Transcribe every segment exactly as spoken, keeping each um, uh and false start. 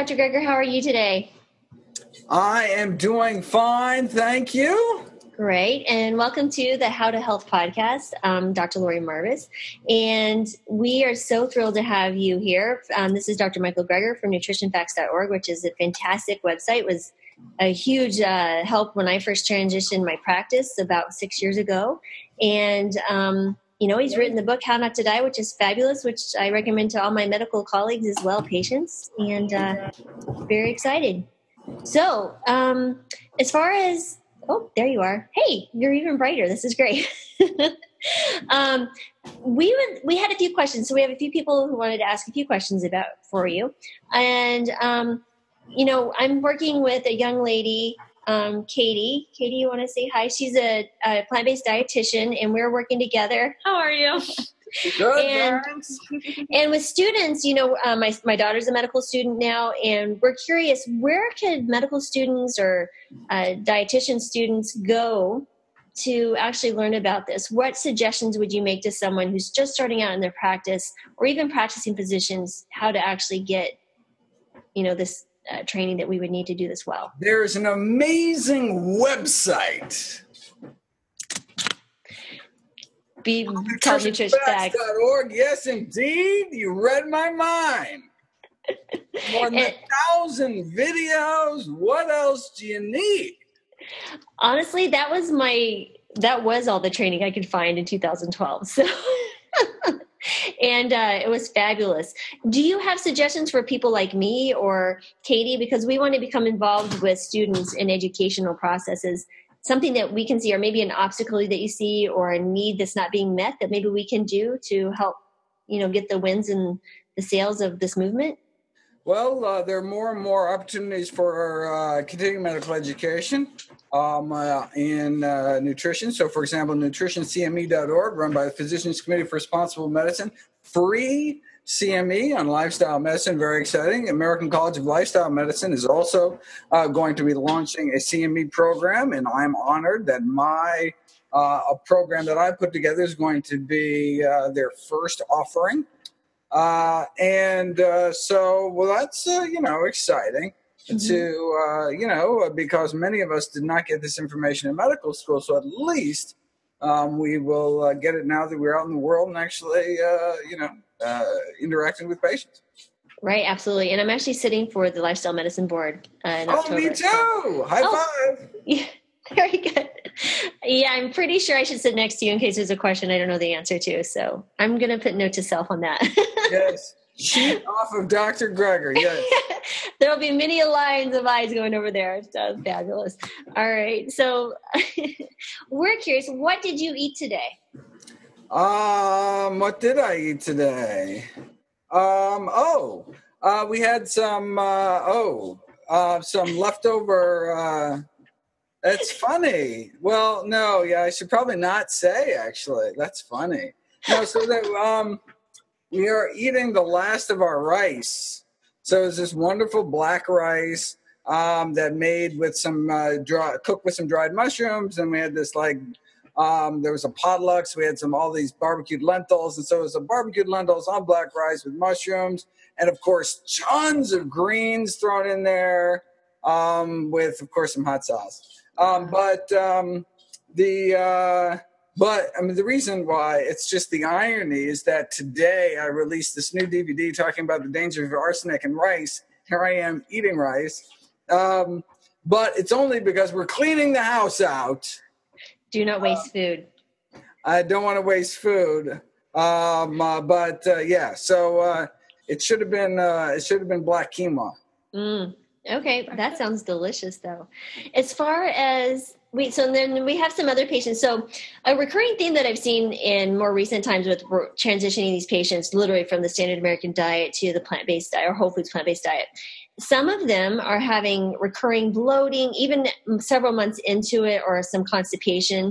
Doctor Greger. How are you today? I am doing fine, thank you. Great, and welcome to the How to Health podcast. I'm Doctor Lori Marvis, and we are so thrilled to have you here. Um, this is Doctor Michael Greger from nutrition facts dot org, which is a fantastic website. It was a huge uh, help when I first transitioned my practice about six years ago. And, um, you know, he's written the book, How Not to Die, which is fabulous, which I recommend to all my medical colleagues as well, patients, and uh, very excited. So um, as far as... Oh, there you are. Hey, you're even brighter. This is great. um, we would, we had a few questions. So we have a few people who wanted to ask a few questions about for you. And, um, you know, I'm working with a young lady, um, Katie. Katie, you want to say hi? She's a, a plant-based dietitian, and we're working together. How are you? Good, and, and with students, you know, uh, my my daughter's a medical student now, and we're curious, where could medical students or uh, dietitian students go to actually learn about this? What suggestions would you make to someone who's just starting out in their practice, or even practicing physicians, how to actually get, you know, this uh, training that we would need to do this well? There's an amazing website. Be nutrition facts dot org. Yes, indeed. You read my mind. More than and, a thousand videos. What else do you need? Honestly, that was my that was all the training I could find in two thousand twelve. So, and uh, it was fabulous. Do you have suggestions for people like me or Katie? Because we want to become involved with students in educational processes. Something that we can see, or maybe an obstacle that you see, or a need that's not being met, that maybe we can do to help, you know, get the wins and the sales of this movement? Well, uh, there are more and more opportunities for uh, continuing medical education um, uh, in uh, nutrition. So, for example, nutrition C M E dot org, run by the Physicians Committee for Responsible Medicine, free C M E on lifestyle medicine, very exciting. American College of Lifestyle Medicine is also uh, going to be launching a C M E program, and I'm honored that my uh, a program that I put together is going to be uh, their first offering. Uh, and uh, so, well, that's, uh, you know, exciting mm-hmm. to, uh, you know, because many of us did not get this information in medical school, so at least um, we will uh, get it now that we're out in the world and actually, uh, you know, Uh, interacting with patients. Right, absolutely. And I'm actually sitting for the Lifestyle Medicine Board uh, in oh, October. Oh, me too! So. High oh. five! Yeah, very good. Yeah, I'm pretty sure I should sit next to you in case there's a question I don't know the answer to. So I'm going to put note to self on that. Yes. Sheet off of Doctor Greger, yes. There'll be many lines of eyes going over there. That's fabulous. All right, so we're curious, what did you eat today? Um, what did I eat today? Um, oh, uh, we had some, uh, oh, uh, some leftover, uh, that's funny. Well, no, yeah, I should probably not say, actually. That's funny. No, so that, um, we are eating the last of our rice. So it's this wonderful black rice, um, that made with some, uh, dry, cooked with some dried mushrooms. And we had this, like, Um, there was a potluck, so we had some all these barbecued lentils, and so it was a barbecued lentils on black rice with mushrooms, and of course tons of greens thrown in there, um, with of course some hot sauce. Um, but um, the uh, but I mean the reason why it's just the irony is that today I released this new D V D talking about the dangers of arsenic and rice. Here I am eating rice, um, but it's only because we're cleaning the house out. Do not waste food. Uh, I don't want to waste food, um, uh, but uh, yeah. So uh, it should have been uh, it should have been black quinoa. Mm, okay, that sounds delicious, though. As far as we, so then we have some other patients. So a recurring theme that I've seen in more recent times with transitioning these patients, literally from the standard American diet to the plant-based diet or Whole Foods plant-based diet. Some of them are having recurring bloating, even several months into it, or some constipation.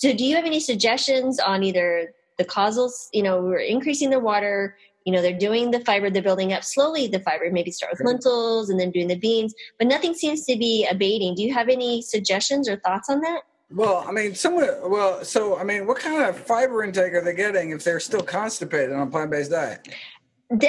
So do you have any suggestions on either the causals, you know, we're increasing the water, you know, they're doing the fiber, they're building up slowly the fiber, maybe start with lentils and then doing the beans, but nothing seems to be abating. Do you have any suggestions or thoughts on that? Well, I mean, some well, so, I mean, what kind of fiber intake are they getting if they're still constipated on a plant-based diet?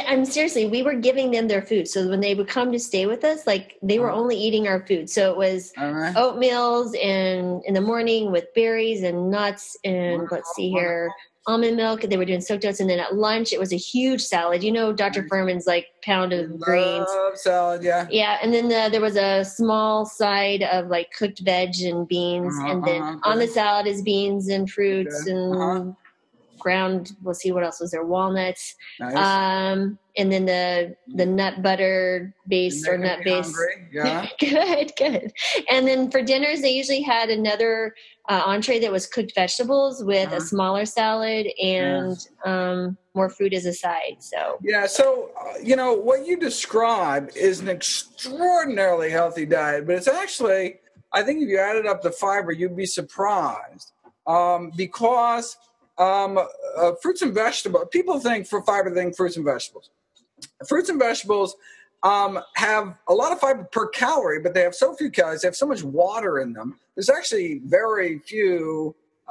I'm seriously, we were giving them their food. So when they would come to stay with us, like they were only eating our food. So it was right. oatmeals and in the morning with berries and nuts and wonderful, let's see here, wonderful. almond milk. They were doing soaked oats. And then at lunch, it was a huge salad. You know, Doctor Fuhrman's like pound of Love greens. salad, yeah. Yeah. And then the, there was a small side of like cooked veg and beans. Uh-huh, and then uh-huh. on the salad is beans and fruits okay. and uh-huh. ground, we'll see what else was there, walnuts, nice. um and then the the nut butter base or nut base yeah. good good and then for dinners they usually had another uh, entree that was cooked vegetables with uh-huh. a smaller salad and yes. um more fruit as a side. So yeah so uh, you know what you describe is an extraordinarily healthy diet, but it's actually, I think if you added up the fiber you'd be surprised, um because Um, uh, fruits and vegetables, people think for fiber, they think fruits and vegetables. Fruits and vegetables um, have a lot of fiber per calorie, but they have so few calories. They have so much water in them. There's actually very few,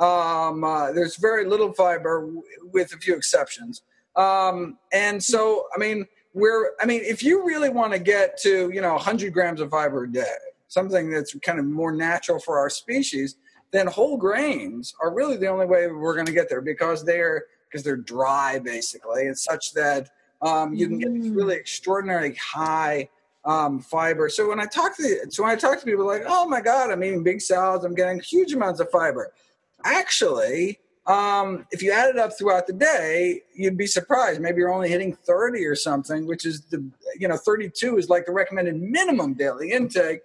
um, uh, there's very little fiber w- with a few exceptions. Um, and so, I mean, we're, I mean, if you really want to get to, you know, one hundred grams of fiber a day, something that's kind of more natural for our species, then whole grains are really the only way we're going to get there, because they're because they're dry basically, and such that um, you can get this really extraordinarily high um, fiber. So when I talk to the, so when I talk to people like, oh my God, I'm eating big salads, I'm getting huge amounts of fiber. Actually, um, if you add it up throughout the day, you'd be surprised. Maybe you're only hitting thirty or something, which is the you know thirty-two is like the recommended minimum daily intake.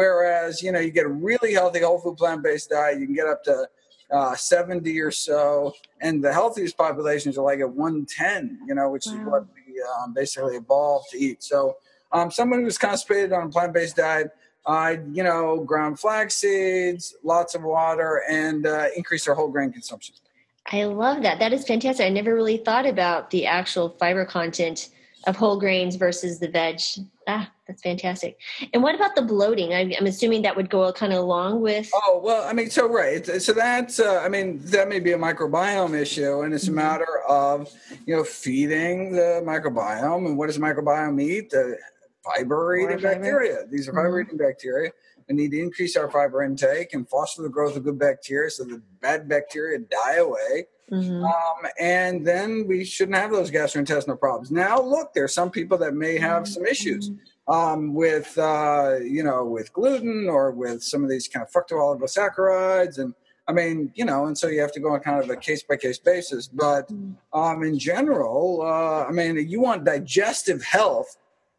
Whereas, you know, you get a really healthy whole food plant-based diet, you can get up to uh, seventy or so. And the healthiest populations are like at one ten, you know, which wow. is what we um, basically evolved to eat. So um, someone who's constipated on a plant-based diet, uh, you know, ground flax seeds, lots of water, and uh, increase their whole grain consumption. I love that. That is fantastic. I never really thought about the actual fiber content of whole grains versus the veg. Ah, that's fantastic. And what about the bloating? I'm, I'm assuming that would go kind of along with... Oh, well, I mean, so right. So that's, uh, I mean, that may be a microbiome issue, and it's a matter of, you know, feeding the microbiome. And what does the microbiome eat? The fiber-eating bacteria. These are fiber-eating mm-hmm. bacteria. We need to increase our fiber intake and foster the growth of good bacteria so the bad bacteria die away. Mm-hmm. Um, and then we shouldn't have those gastrointestinal problems. Now, look, there are some people that may have mm-hmm. some issues um, with, uh, you know, with gluten or with some of these kind of fructooligosaccharides. And I mean, you know, and so you have to go on kind of a case-by-case basis. But um, in general, uh, I mean, you want digestive health.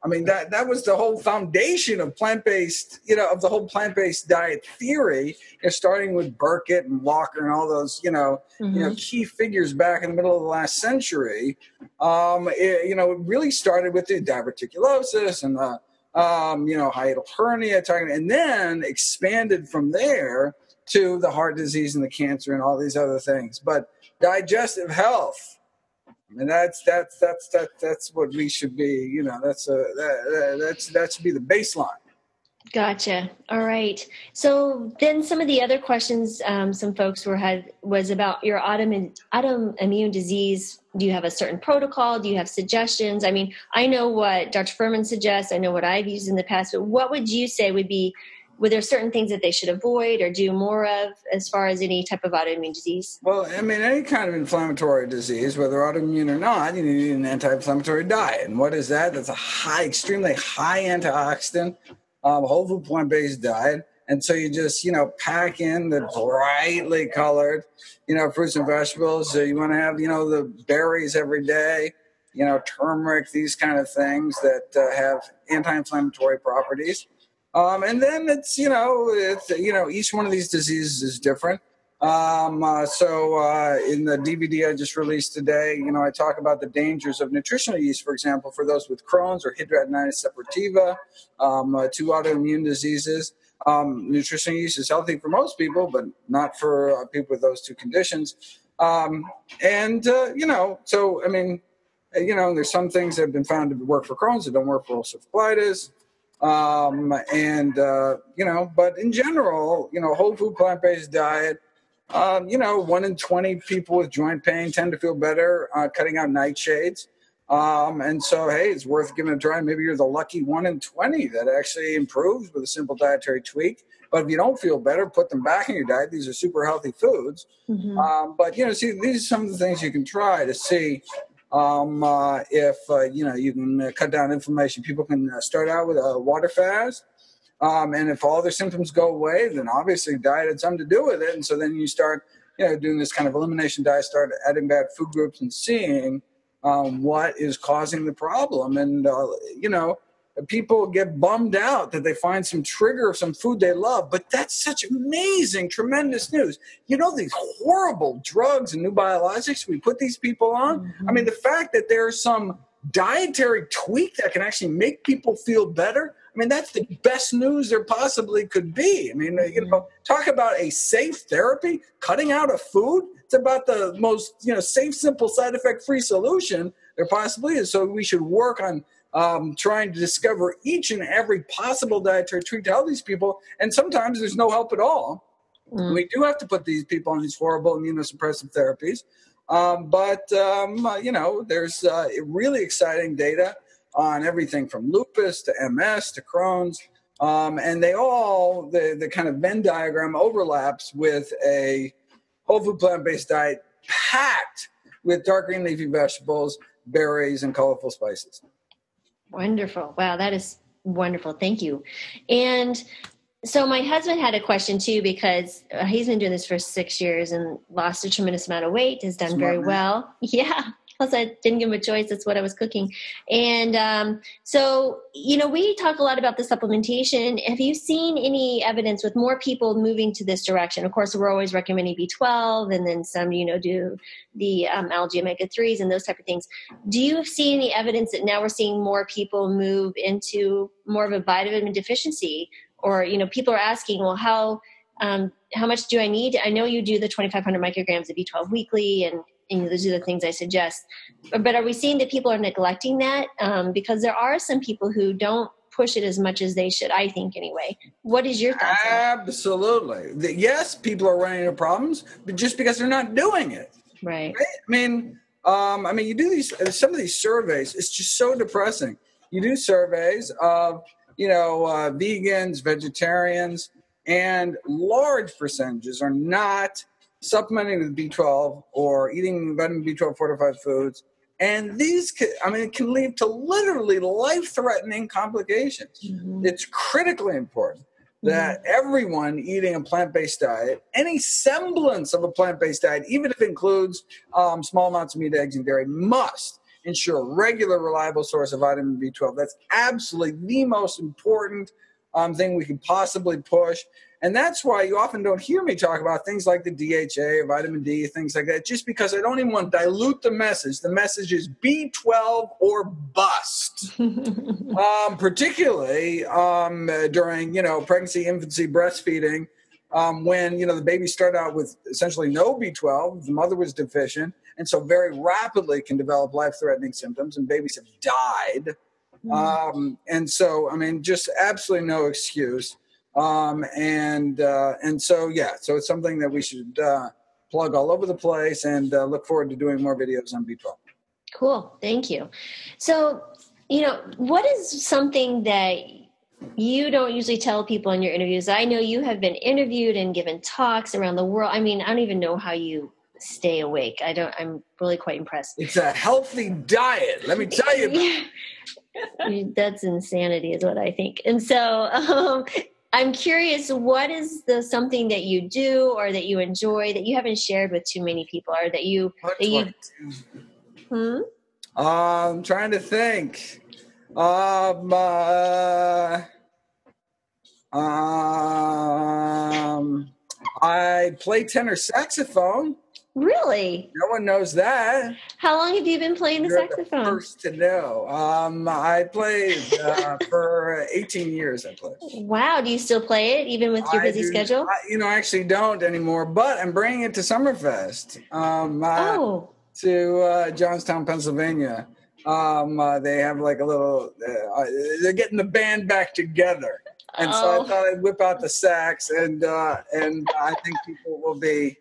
I mean, that, that was the whole foundation of plant-based, you know, of the whole plant-based diet theory, you know, starting with Burkitt and Walker and all those, you know, mm-hmm. you know, key figures back in the middle of the last century. Um, it, you know, it really started with the diverticulosis and the, um, you know, hiatal hernia, talking, and then expanded from there to the heart disease and the cancer and all these other things. But digestive health. I mean, that's that's that's that that's what we should be. You know, that's a that, that's that should be the baseline. Gotcha. All right. So then, some of the other questions um, some folks were had was about your autoimmune autoimmune disease. Do you have a certain protocol? Do you have suggestions? I mean, I know what Doctor Fuhrman suggests. I know what I've used in the past. But what would you say would be? Were there certain things that they should avoid or do more of as far as any type of autoimmune disease? Well, I mean, any kind of inflammatory disease, whether autoimmune or not, you need an anti-inflammatory diet. And what is that? That's a high, extremely high antioxidant, um, whole food plant-based diet. And so you just, you know, pack in the brightly colored, you know, fruits and vegetables. So you want to have, you know, the berries every day, you know, turmeric, these kind of things that uh, have anti-inflammatory properties. Um, and then it's, you know, it's, you know, each one of these diseases is different. Um, uh, so uh, in the D V D I just released today, you know, I talk about the dangers of nutritional yeast, for example, for those with Crohn's or hidradenitis suppurativa, um, uh, two autoimmune diseases. Um, nutritional yeast is healthy for most people, but not for uh, people with those two conditions. Um, and, uh, you know, so, I mean, you know, there's some things that have been found to work for Crohn's that don't work for ulcerative colitis. Um, and, uh, you know, but in general, you know, whole food plant-based diet, um, you know, one in twenty people with joint pain tend to feel better, uh, cutting out nightshades. Um, and so, hey, it's worth giving it a try. Maybe you're the lucky one in twenty that actually improves with a simple dietary tweak. But if you don't feel better, put them back in your diet. These are super healthy foods. Mm-hmm. Um, but, you know, see, these are some of the things you can try to see um, uh, if, uh, you know, you can uh, cut down inflammation. People can uh, start out with a water fast. Um, and if all their symptoms go away, then obviously diet had something to do with it. And so then you start, you know, doing this kind of elimination diet, start adding bad food groups and seeing um, what is causing the problem. And, uh, you know, people get bummed out that they find some trigger of some food they love. But that's such amazing, tremendous news. You know, these horrible drugs and new biologics we put these people on. Mm-hmm. I mean, the fact that there's some dietary tweak that can actually make people feel better, I mean, that's the best news there possibly could be. I mean, you know, talk about a safe therapy, cutting out a food. It's about the most, you know, safe, simple, side effect free solution there possibly is. So we should work on um, trying to discover each and every possible dietary treat to help these people. And sometimes there's no help at all. Mm. We do have to put these people on these horrible immunosuppressive therapies. Um, but, um, uh, you know, there's uh, really exciting data on everything from lupus to M S to Crohn's. Um, and they all, the, the kind of Venn diagram overlaps with a whole food plant-based diet packed with dark green leafy vegetables, berries, and colorful spices. Wonderful. Wow, that is wonderful. Thank you. And so my husband had a question too, because he's been doing this for six years and lost a tremendous amount of weight, has done Smart very man. well. Yeah. Plus, I didn't give him a choice. That's what I was cooking. And um, so, you know, we talk a lot about the supplementation. Have you seen any evidence with more people moving to this direction? Of course, we're always recommending B twelve and then some, you know, do the um, algae omega threes and those type of things. Do you see any evidence that now we're seeing more people move into more of a vitamin deficiency? Or, you know, people are asking, well, how um, how much do I need? I know you do the twenty-five hundred micrograms of B twelve weekly, and And those are the things I suggest. But are we seeing that people are neglecting that? Um, because there are some people who don't push it as much as they should, I think, anyway. What is your thoughts on that? Absolutely. The, yes, people are running into problems, but just because they're not doing it. Right. right? I mean, um, I mean, you do these, some of these surveys, it's just so depressing. You do surveys of, you know, uh, vegans, vegetarians, and large percentages are not supplementing with B twelve or eating vitamin B twelve fortified foods. And these, can, I mean, it can lead to literally life-threatening complications. Mm-hmm. It's critically important that mm-hmm. everyone eating a plant-based diet, any semblance of a plant-based diet, even if it includes um, small amounts of meat, eggs, and dairy, must ensure a regular, reliable source of vitamin B twelve. That's absolutely the most important um, thing we can possibly push. And that's why you often don't hear me talk about things like the D H A or vitamin D, things like that, just because I don't even want to dilute the message. The message is B twelve or bust, um, particularly um, uh, during, you know, pregnancy, infancy, breastfeeding, um, when, you know, the babies start out with essentially no B twelve, the mother was deficient, and so very rapidly can develop life-threatening symptoms, and babies have died. Mm-hmm. Um, and so, I mean, just absolutely no excuse. Um, and, uh, and so, yeah, so it's something that we should, uh, plug all over the place, and, uh, look forward to doing more videos on B twelve. Cool. Thank you. So, you know, what is something that you don't usually tell people in your interviews? I know you have been interviewed and given talks around the world. I mean, I don't even know how you stay awake. I don't, I'm really quite impressed. It's a healthy diet. Let me tell you about it. That's insanity is what I think. And so, um, I'm curious, what is the something that you do or that you enjoy that you haven't shared with too many people, or that you that you hmm? uh, I'm trying to think. Um, uh, um I play tenor saxophone. Really? No one knows that. How long have you been playing the You're saxophone? The first to know. Um, I played uh, for eighteen years. I played. Wow. Do you still play it, even with your I busy do, schedule? I, you know, I actually don't anymore, but I'm bringing it to Summerfest um, uh, oh. to uh, Johnstown, Pennsylvania. Um, uh, they have like a little, uh, they're getting the band back together. And oh. so I thought I'd whip out the sax, and uh, and I think people will be...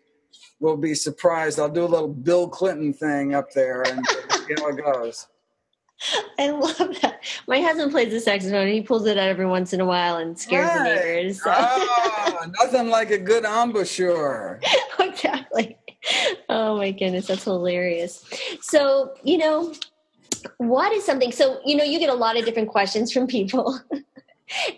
will be surprised. I'll do a little Bill Clinton thing up there and see how it goes. I love that. My husband plays the saxophone and he pulls it out every once in a while and scares right. the neighbors. So. Oh, nothing like a good embouchure. Exactly. Oh my goodness, that's hilarious. So, you know, what is something, so, you know, you get a lot of different questions from people.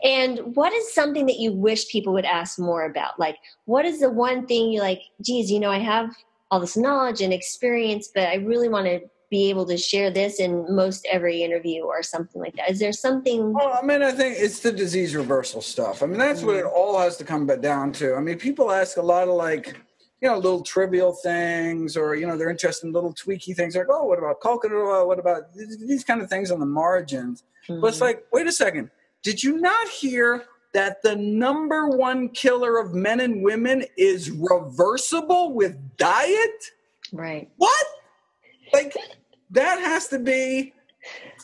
And what is something that you wish people would ask more about? Like, what is the one thing you like, geez, you know, I have all this knowledge and experience, but I really want to be able to share this in most every interview or something like that. Is there something? Well, I mean, I think it's the disease reversal stuff. I mean, that's mm-hmm. what it all has to come down to. I mean, people ask a lot of like, you know, little trivial things, or, you know, they're interested in little tweaky things like, oh, what about coconut oil? What about these kind of things on the margins? Mm-hmm. But it's like, wait a second. Did you not hear that the number one killer of men and women is reversible with diet? Right. What? Like, that has to be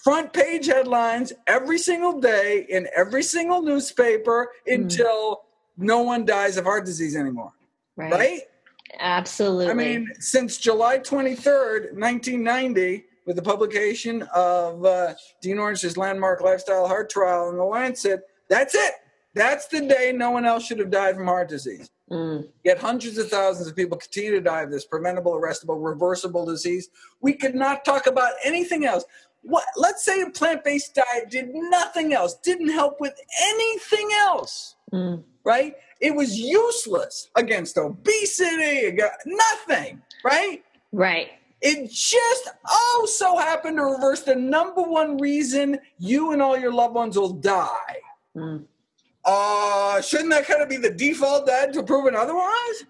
front page headlines every single day in every single newspaper until mm. no one dies of heart disease anymore. Right. Right? Absolutely. I mean, since July twenty-third, nineteen ninety, with the publication of uh, Dean Ornish's landmark lifestyle heart trial in the Lancet, that's it. That's the day no one else should have died from heart disease. Mm. Yet hundreds of thousands of people continue to die of this preventable, arrestable, reversible disease. We could not talk about anything else. What, let's say a plant-based diet did nothing else, didn't help with anything else, mm. right? It was useless against obesity, against nothing, right? Right. It just oh so happened to reverse the number one reason you and all your loved ones will die. Mm. Uh, shouldn't that kind of be the default diet to proven otherwise?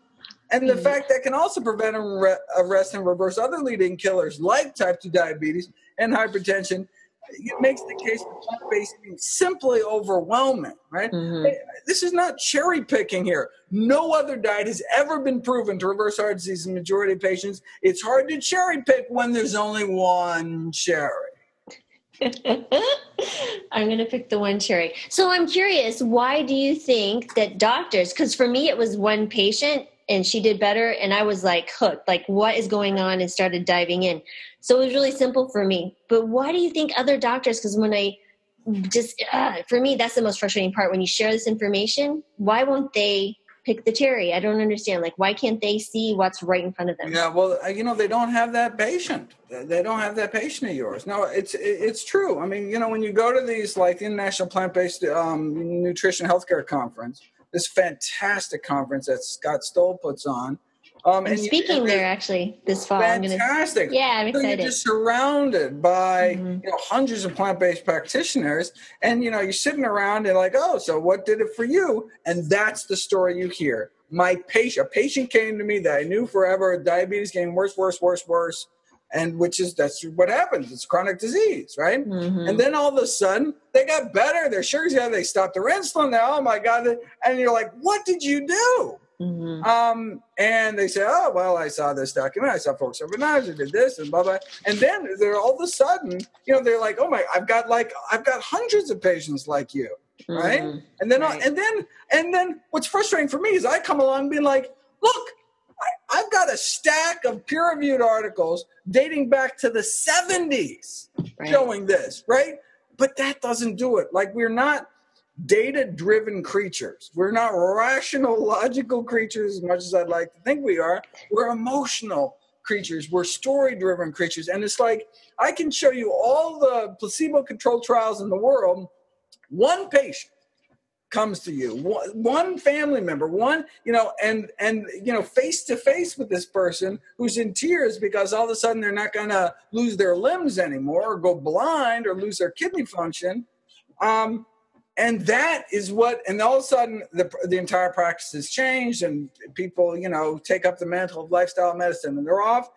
And the mm. fact that can also prevent and re- arrest and reverse other leading killers like type two diabetes and hypertension, it makes the case for plant-based eating simply overwhelming, right? Mm-hmm. This is not cherry picking here. No other diet has ever been proven to reverse heart disease in the majority of patients. It's hard to cherry pick when there's only one cherry. I'm going to pick the one cherry. So I'm curious, why do you think that doctors, because for me it was one patient and she did better and I was like hooked, like what is going on, and started diving in. So it was really simple for me. But why do you think other doctors, because when I just, uh, for me, that's the most frustrating part. When you share this information, why won't they pick the cherry? I don't understand. Like, why can't they see what's right in front of them? Yeah, well, you know, they don't have that patient. They don't have that patient of yours. No, it's it's true. I mean, you know, when you go to these, like the International Plant-Based um, Nutrition Healthcare Conference, this fantastic conference that Scott Stoll puts on, Um, I'm and speaking you, there actually this fall. Fantastic. I'm gonna, yeah, I'm excited. So you're just surrounded by mm-hmm. you know, hundreds of plant-based practitioners, and you know, you're sitting around and like, oh, so what did it for you? And that's the story you hear. My patient, a patient came to me that I knew forever. Diabetes getting worse, worse, worse, worse, and which is that's what happens. It's chronic disease, right? Mm-hmm. And then all of a sudden, they got better. Their sugars, yeah, they stopped their insulin. Now, oh my God! And you're like, what did you do? Mm-hmm. Um, and they say, oh, well, I saw this document. I saw Forks Over Knives. I did this and blah, blah. And then they're all of a sudden, you know, they're like, oh my, I've got like, I've got hundreds of patients like you. Mm-hmm. Right. And then, right. and then, and then what's frustrating for me is I come along being like, look, I, I've got a stack of peer reviewed articles dating back to the seventies right. showing this. Right. But that doesn't do it. Like, we're not data-driven creatures. We're not rational, logical creatures as much as I'd like to think we are. We're emotional creatures. We're story-driven creatures. And it's like, I can show you all the placebo-controlled trials in the world. One patient comes to you, one family member, one, you know, and, and you know, face-to-face with this person who's in tears because all of a sudden they're not going to lose their limbs anymore or go blind or lose their kidney function. Um, And that is what, and all of a sudden, the the entire practice has changed, and people, you know, take up the mantle of lifestyle medicine, and they're off.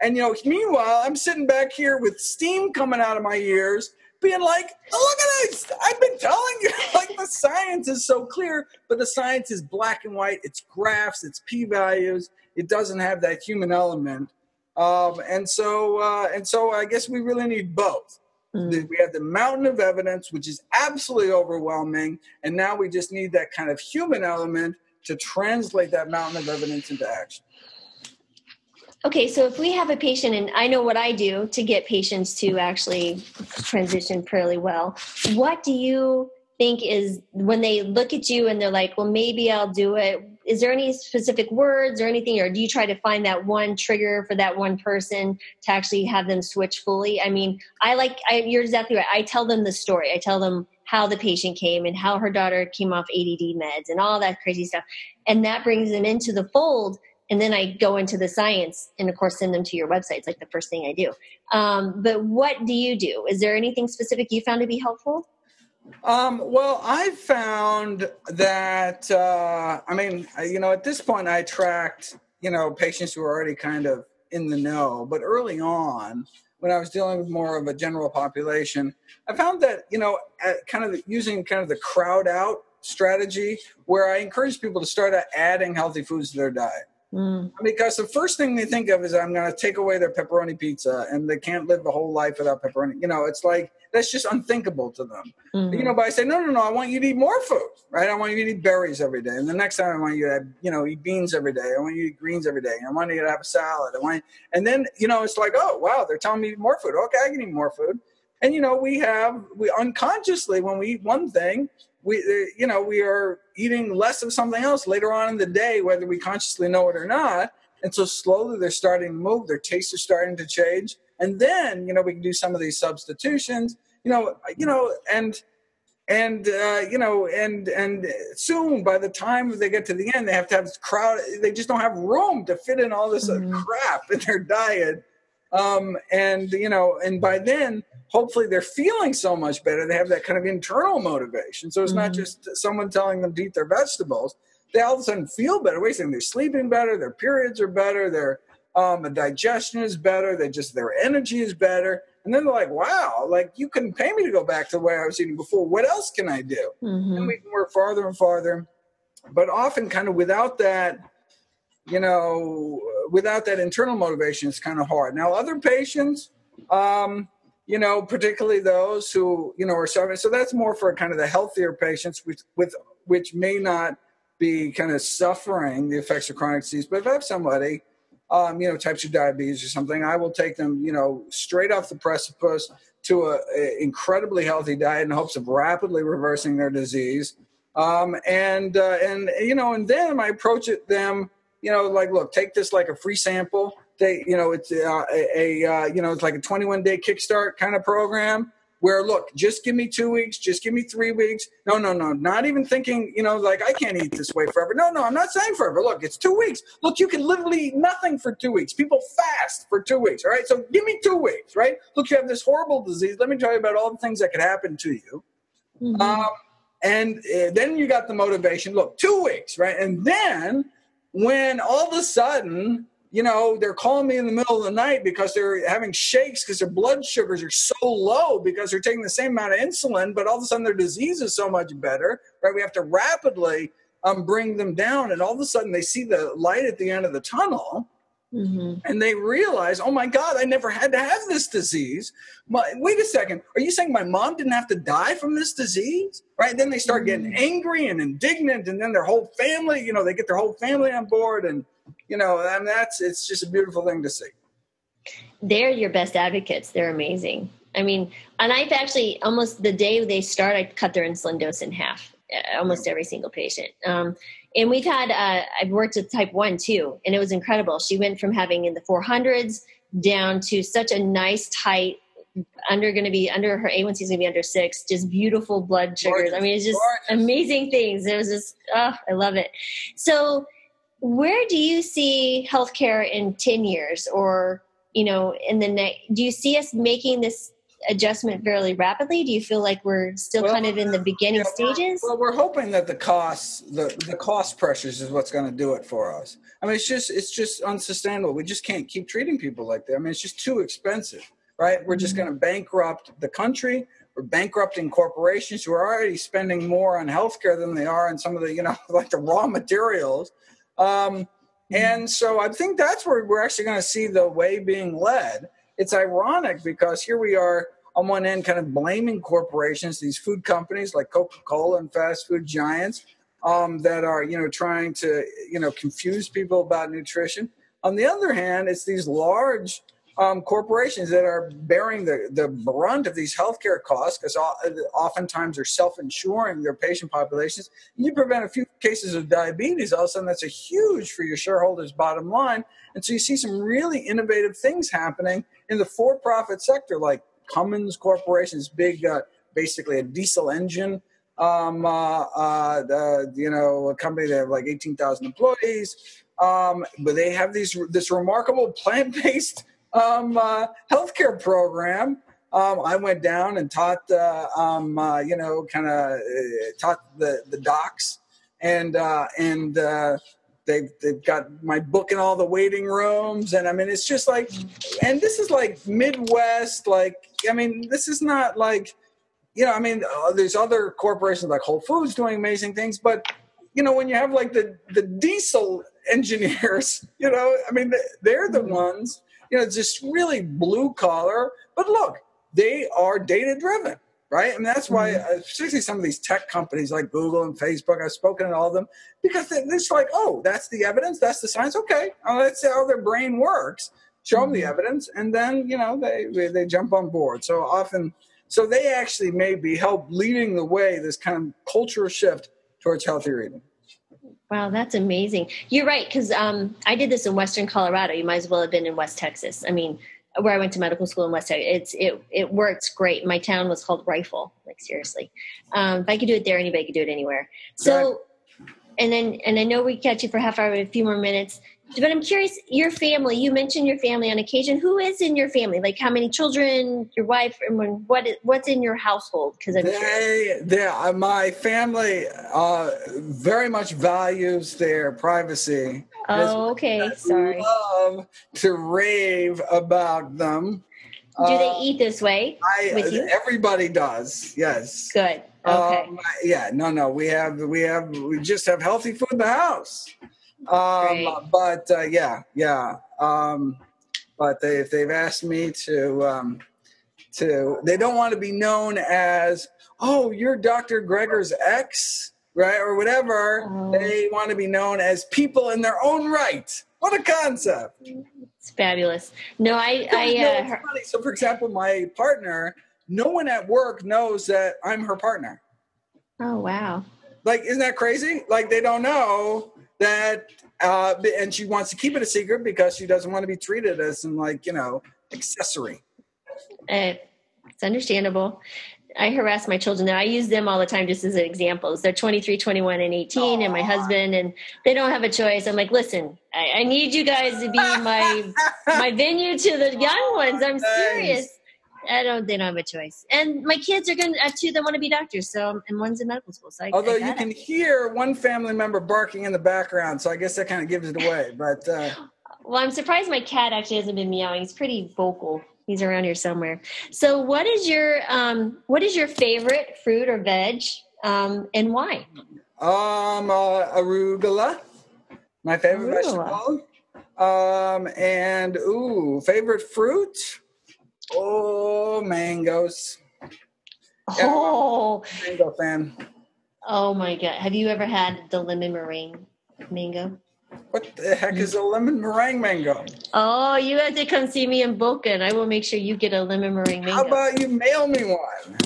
And, you know, meanwhile, I'm sitting back here with steam coming out of my ears, being like, oh, look at this. I've been telling you, like, the science is so clear, but the science is black and white. It's graphs, it's p-values. It doesn't have that human element. Um, and so, uh, and so I guess we really need both. We have the mountain of evidence, which is absolutely overwhelming, and now we just need that kind of human element to translate that mountain of evidence into action. okay, so if we have a patient, and I know what I do to get patients to actually transition fairly well, what do you think is, when they look at you and they're like, well, maybe I'll do it, is there any specific words or anything, or do you try to find that one trigger for that one person to actually have them switch fully? I mean, I like, I, you're exactly right. I tell them the story. I tell them how the patient came and how her daughter came off A D D meds and all that crazy stuff. And that brings them into the fold. And then I go into the science and, of course, send them to your website. It's like the first thing I do. Um, but what do you do? Is there anything specific you found to be helpful? Um, well, I've found that, uh, I mean, you know, at this point I tracked, you know, patients who are already kind of in the know, but early on when I was dealing with more of a general population, I found that, you know, kind of using kind of the crowd out strategy where I encourage people to start adding healthy foods to their diet. Mm. Because the first thing they think of is I'm going to take away their pepperoni pizza and they can't live a whole life without pepperoni. You know, it's like, that's just unthinkable to them. Mm-hmm. You know, but I say, no, no, no, I want you to eat more food, right? I want you to eat berries every day. And the next time I want you to, have, you know, eat beans every day. I want you to eat greens every day. I want you to have a salad. I want, and then, you know, it's like, oh, wow, they're telling me more food. Okay, I can eat more food. And, you know, we have, we unconsciously, when we eat one thing, we, you know, we are eating less of something else later on in the day, whether we consciously know it or not. And so slowly they're starting to move. Their tastes are starting to change. And then, you know, we can do some of these substitutions, you know, you know, and, and, uh, you know, and, and soon by the time they get to the end, they have to have crowd. They just don't have room to fit in all this mm-hmm. crap in their diet. Um, and, you know, and by then, hopefully they're feeling so much better. They have that kind of internal motivation. So it's mm-hmm. not just someone telling them to eat their vegetables. They all of a sudden feel better. Wait a second, they're sleeping better. Their periods are better. They're, Um, the digestion is better. They just, their energy is better. And then they're like, wow, like you couldn't pay me to go back to the way I was eating before. What else can I do? Mm-hmm. And we can work farther and farther, but often kind of without that, you know, without that internal motivation, it's kind of hard. Now, other patients, um, you know, particularly those who, you know, are suffering. So that's more for kind of the healthier patients with, with, which may not be kind of suffering the effects of chronic disease, but if I have somebody, Um, you know, types of diabetes or something, I will take them, you know, straight off the precipice to a, a incredibly healthy diet in hopes of rapidly reversing their disease. Um, and, uh, and, you know, and then I approach it them, you know, like, look, take this like a free sample. They, you know, it's uh, a, a uh, you know, it's like a twenty-one day kickstart kind of program where, look, just give me two weeks, just give me three weeks. No, no, no, not even thinking, you know, like I can't eat this way forever. No, no, I'm not saying forever. Look, it's two weeks. Look, you can literally eat nothing for two weeks. People fast for two weeks, all right? So give me two weeks, right? Look, you have this horrible disease. Let me tell you about all the things that could happen to you. Mm-hmm. Um, and uh, then you got the motivation. Look, two weeks, right? And then when all of a sudden, you know, they're calling me in the middle of the night because they're having shakes because their blood sugars are so low because they're taking the same amount of insulin, but all of a sudden their disease is so much better, right? We have to rapidly um, bring them down. And all of a sudden they see the light at the end of the tunnel mm-hmm. and they realize, oh my God, I never had to have this disease. My, wait a second. Are you saying my mom didn't have to die from this disease? Right. Then they start mm-hmm. getting angry and indignant, and then their whole family, you know, they get their whole family on board, and you know, and that's, it's just a beautiful thing to see. They're your best advocates. They're amazing. I mean, and I've actually almost the day they start, I cut their insulin dose in half, almost every single patient. Um, and we've had, uh, I've worked with type one too, and it was incredible. She went from having in the four hundreds down to such a nice tight under going to be under her A one C is going to be under six, just beautiful blood sugars. Gorgeous, I mean, it's just gorgeous. Amazing things. It was just, oh, I love it. So where do you see healthcare in ten years or, you know, in the next, do you see us making this adjustment fairly rapidly? Do you feel like we're still well, kind of in the beginning yeah, stages? Well, we're hoping that the costs, the, the cost pressures is what's going to do it for us. I mean, it's just, it's just unsustainable. We just can't keep treating people like that. I mean, it's just too expensive, right? We're mm-hmm. just going to bankrupt the country. We're bankrupting corporations who are already spending more on healthcare than they are on some of the, you know, like the raw materials. Um, and so I think that's where we're actually going to see the way being led. It's ironic because here we are on one end kind of blaming corporations, these food companies like Coca-Cola and fast food giants um, that are, you know, trying to, you know, confuse people about nutrition. On the other hand, it's these large um, corporations that are bearing the, the brunt of these healthcare costs, because oftentimes they're self-insuring their patient populations. You prevent a few cases of diabetes, all of a sudden that's a huge for your shareholders' bottom line. And so you see some really innovative things happening in the for-profit sector, like Cummins Corporation's big, uh, basically a diesel engine, um, uh, uh, the, you know, a company that have like eighteen thousand employees, um, but they have these this remarkable plant-based um, uh, healthcare program. Um, I went down and taught, uh, um, uh, you know, kind of uh, taught the the docs, and uh, and. Uh, They've, they've got my book in all the waiting rooms. And I mean, it's just like, and this is like Midwest, like, I mean, this is not like, you know, I mean, uh, there's other corporations like Whole Foods doing amazing things. But, you know, when you have like the, the diesel engineers, you know, I mean, they're the ones, you know, just really blue collar. But look, they are data driven. Right? And that's why, uh, particularly some of these tech companies like Google and Facebook, I've spoken to all of them, because it's like, oh, that's the evidence, that's the science, okay, oh, that's how their brain works. Show them the evidence, and then, you know, they they jump on board. So often, so they actually may be help leading the way, this kind of cultural shift towards healthier eating. Wow, that's amazing. You're right, because um, I did this in Western Colorado. You might as well have been in West Texas. I mean, where I went to medical school in West Texas, it's, it, it works great. My town was called Rifle, like seriously. Um, if I could do it there, anybody could do it anywhere. So, and then, and I know we catch you for half hour, a few more minutes, but I'm curious, your family, you mentioned your family on occasion. Who is in your family? Like how many children, your wife, and what, what's in your household? Cause I'm they, they, my family uh, very much values their privacy. Oh, okay. Sorry. Love to rave about them. Do uh, they eat this way I, with you? Everybody does. Yes. Good. Okay. Um, yeah. No. No. We have. We have. We just have healthy food in the house. Um, Great. But uh, yeah. Yeah. Um, but they, if they've asked me to, um, to, they don't want to be known as, oh, you're Doctor Greger's ex. Right, or whatever, oh. They want to be known as people in their own right. What a concept. It's fabulous. No, I... I no, uh, it's funny. So, for example, my partner, no one at work knows that I'm her partner. Oh, wow. Like, isn't that crazy? Like, they don't know that, uh, and she wants to keep it a secret because she doesn't want to be treated as some, like, you know, accessory. Uh, it's understandable. I harass my children now. I use them all the time just as examples. They're twenty-three, twenty-one, and eighteen, aww. And my husband, and they don't have a choice. I'm like, listen, I, I need you guys to be my my venue to the young oh, ones. I'm thanks. serious. I don't. They don't have a choice. And my kids are going to, two that want to be doctors, so and one's in medical school. So I, although I you can it. hear one family member barking in the background, so I guess that kind of gives it away. But uh... well, I'm surprised my cat actually hasn't been meowing. He's pretty vocal. He's around here somewhere. So what is your um, what is your favorite fruit or veg, um, and why? Um, uh, arugula, my favorite arugula. vegetable. Um, and, ooh, favorite fruit? Oh, mangoes. Oh. Yeah, mango fan. Oh, my God. Have you ever had the lemon meringue mango? What the heck is a lemon meringue mango? Oh, you have to come see me in Boca, and I will make sure you get a lemon meringue mango. How about you mail me one?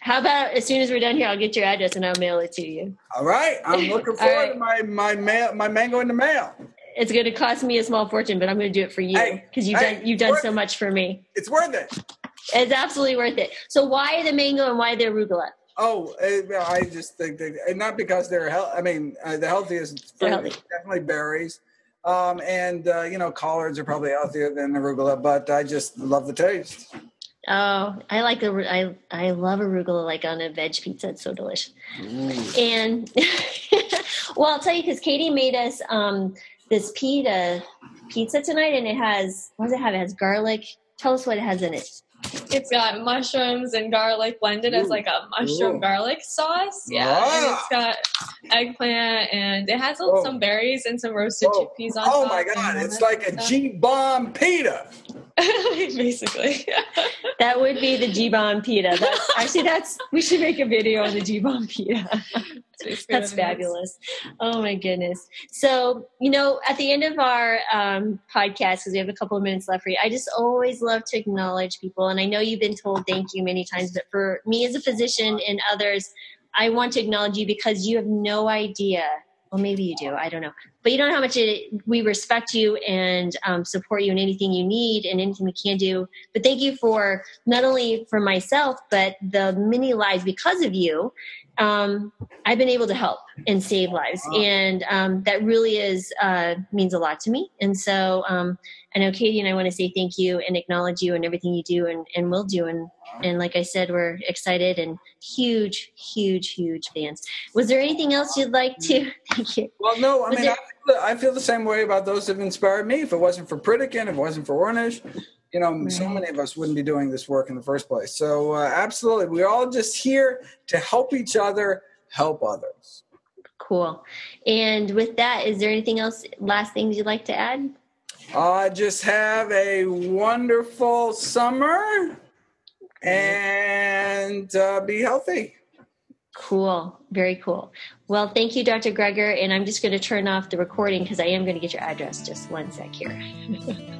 How about as soon as we're done here, I'll get your address and I'll mail it to you. All right. I'm looking forward right. to my my, mail, my mango in the mail. It's going to cost me a small fortune, but I'm going to do it for you because hey, you've, hey, done, you've done so much for me. It's worth it. It's absolutely worth it. So why the mango and why the arugula? Oh, I just think they, not because they're healthy. I mean, uh, the healthiest fruit healthy. is definitely berries. Um, and, uh, you know, collards are probably healthier than arugula, but I just love the taste. Oh, I like the, I, I love arugula, like on a veg pizza. It's so delicious. Mm. And, well, I'll tell you, because Katie made us um, this pita pizza tonight, and it has, what does it have? It has garlic. Tell us what it has in it. It's got mushrooms and garlic blended Ooh. as like a mushroom Ooh. garlic sauce. Yeah. Ah. And it's got eggplant, and it has Whoa. some berries and some roasted Whoa. chickpeas on oh top. Oh my God. It's like a G-bomb pita. Basically. That would be the G-bomb pita. That's, actually, that's, we should make a video on the G-bomb pita. That's fabulous. Oh my goodness. So, you know, at the end of our um, podcast, because we have a couple of minutes left for you, I just always love to acknowledge people. And I know you've been told thank you many times, but for me as a physician and others, I want to acknowledge you because you have no idea. Well, maybe you do. I don't know. But you don't know how much it, we respect you and um, support you in anything you need and anything we can do. But thank you for not only for myself, but the many lives because of you. Um, I've been able to help and save lives. And um, that really is uh, means a lot to me. And so um, I know Katie and I want to say thank you and acknowledge you and everything you do and, and will do. And, and like I said, we're excited and huge, huge, huge fans. Was there anything else you'd like to? Thank you. Well, no, I Was mean, there... I, feel the, I feel the same way about those that have inspired me. If it wasn't for Pritikin, if it wasn't for Ornish, you know, right. So many of us wouldn't be doing this work in the first place. So uh, absolutely. We're all just here to help each other, help others. Cool. And with that, is there anything else, last things you'd like to add? Uh, just have a wonderful summer and uh, be healthy. Cool. Very cool. Well, thank you, Doctor Greger. And I'm just going to turn off the recording because I am going to get your address. Just one sec here.